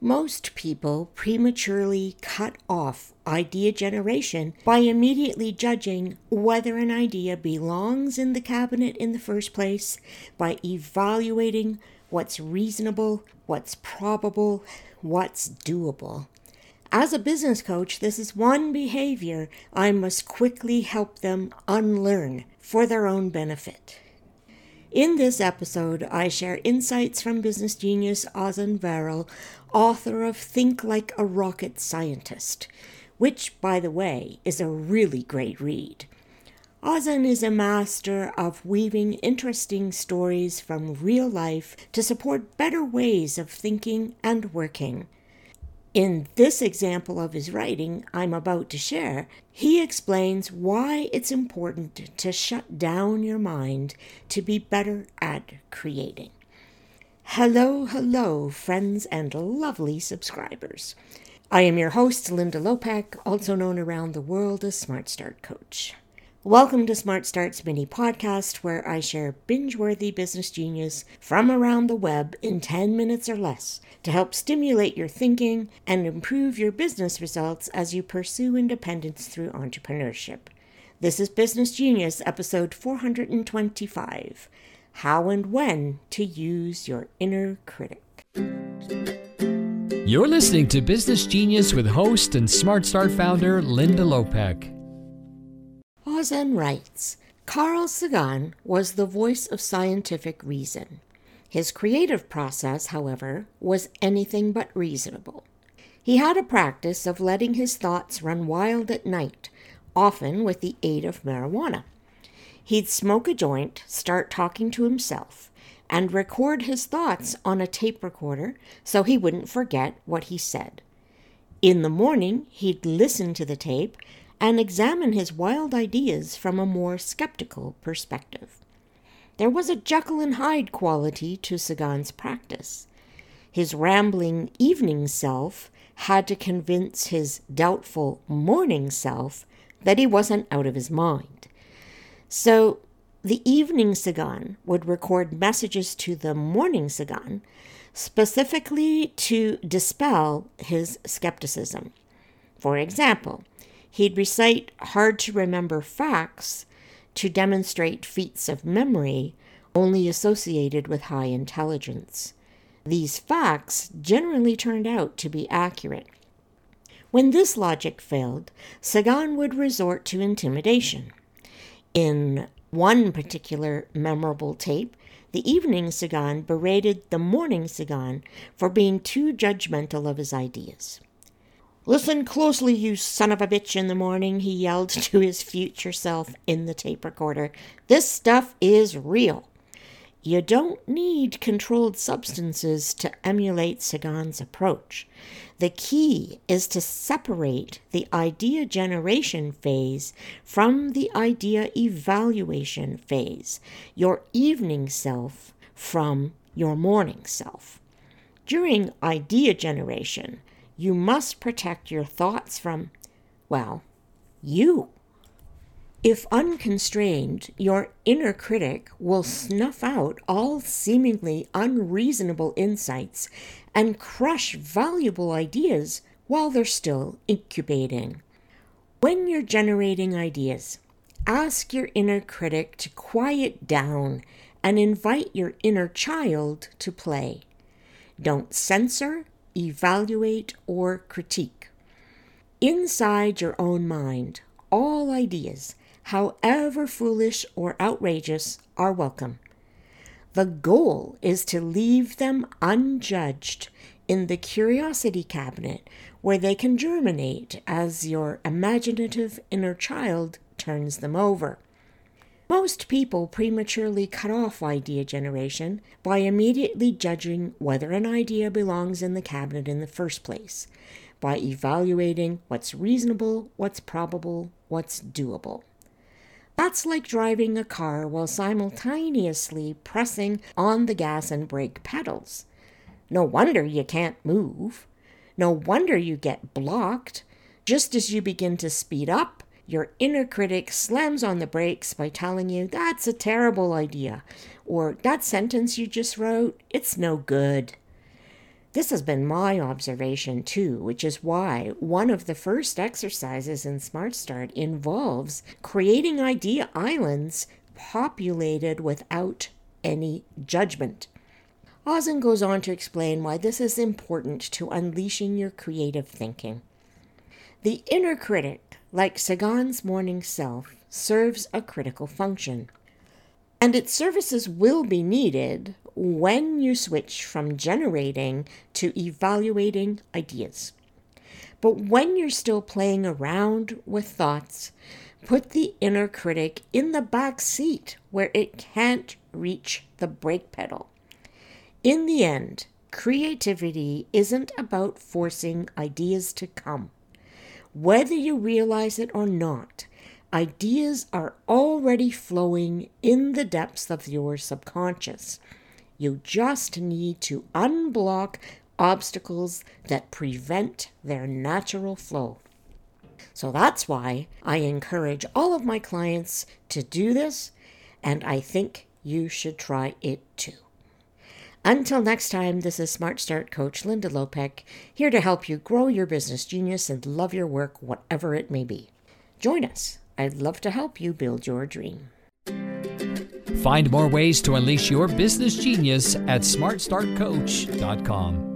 Most people prematurely cut off idea generation by immediately judging whether an idea belongs in the cabinet in the first place, by evaluating what's reasonable, what's probable, what's doable. As a business coach, this is one behavior I must quickly help them unlearn for their own benefit. In this episode, I share insights from business genius Ozan Varol, author of Think Like a Rocket Scientist, which, by the way, is a really great read. Ozan is a master of weaving interesting stories from real life to support better ways of thinking and working. In this example of his writing I'm about to share, he explains why it's important to shut down your mind to be better at creating. Hello, friends and lovely subscribers. I am your host, Linda Lopeck, also known around the world as Smart Start Coach. Welcome to Smart Start's mini podcast, where I share binge-worthy business genius from around the web in 10 minutes or less to help stimulate your thinking and improve your business results as you pursue independence through entrepreneurship. This is Business Genius, episode 425, How and When to Use Your Inner Critic. You're listening to Business Genius with host and Smart Start founder, Linda Lopeck. Ozan writes, Carl Sagan was the voice of scientific reason. His creative process, however, was anything but reasonable. He had a practice of letting his thoughts run wild at night, often with the aid of marijuana. He'd smoke a joint, start talking to himself, and record his thoughts on a tape recorder so he wouldn't forget what he said. In the morning, he'd listen to the tape and examine his wild ideas from a more skeptical perspective. There was a Jekyll and Hyde quality to Sagan's practice. His rambling evening self had to convince his doubtful morning self that he wasn't out of his mind. So the evening Sagan would record messages to the morning Sagan, specifically to dispel his skepticism. For example, he'd recite hard-to-remember facts to demonstrate feats of memory only associated with high intelligence. These facts generally turned out to be accurate. When this logic failed, Sagan would resort to intimidation. In one particular memorable tape, the evening Sagan berated the morning Sagan for being too judgmental of his ideas. "Listen closely, you son of a bitch in the morning," he yelled to his future self in the tape recorder. "This stuff is real." You don't need controlled substances to emulate Sagan's approach. The key is to separate the idea generation phase from the idea evaluation phase, your evening self from your morning self. During idea generation, you must protect your thoughts from, well, you. If unconstrained, your inner critic will snuff out all seemingly unreasonable insights and crush valuable ideas while they're still incubating. When you're generating ideas, ask your inner critic to quiet down and invite your inner child to play. Don't censor, evaluate, or critique. Inside your own mind, all ideas, however foolish or outrageous, are welcome. The goal is to leave them unjudged in the curiosity cabinet, where they can germinate as your imaginative inner child turns them over. Most people prematurely cut off idea generation by immediately judging whether an idea belongs in the cabinet in the first place, by evaluating what's reasonable, what's probable, what's doable. That's like driving a car while simultaneously pressing on the gas and brake pedals. No wonder you can't move. No wonder you get blocked. Just as you begin to speed up, your inner critic slams on the brakes by telling you, "That's a terrible idea," or "That sentence you just wrote, it's no good." This has been my observation too, which is why one of the first exercises in Smart Start involves creating idea islands populated without any judgment. Ozan goes on to explain why this is important to unleashing your creative thinking. The inner critic, like Sagan's morning self, serves a critical function, and its services will be needed when you switch from generating to evaluating ideas. But when you're still playing around with thoughts, put the inner critic in the back seat where it can't reach the brake pedal. In the end, creativity isn't about forcing ideas to come. Whether you realize it or not, ideas are already flowing in the depths of your subconscious. You just need to unblock obstacles that prevent their natural flow. So that's why I encourage all of my clients to do this, and I think you should try it too. Until next time, this is Smart Start Coach Linda Lopeck, here to help you grow your business genius and love your work, whatever it may be. Join us. I'd love to help you build your dream. Find more ways to unleash your business genius at smartstartcoach.com.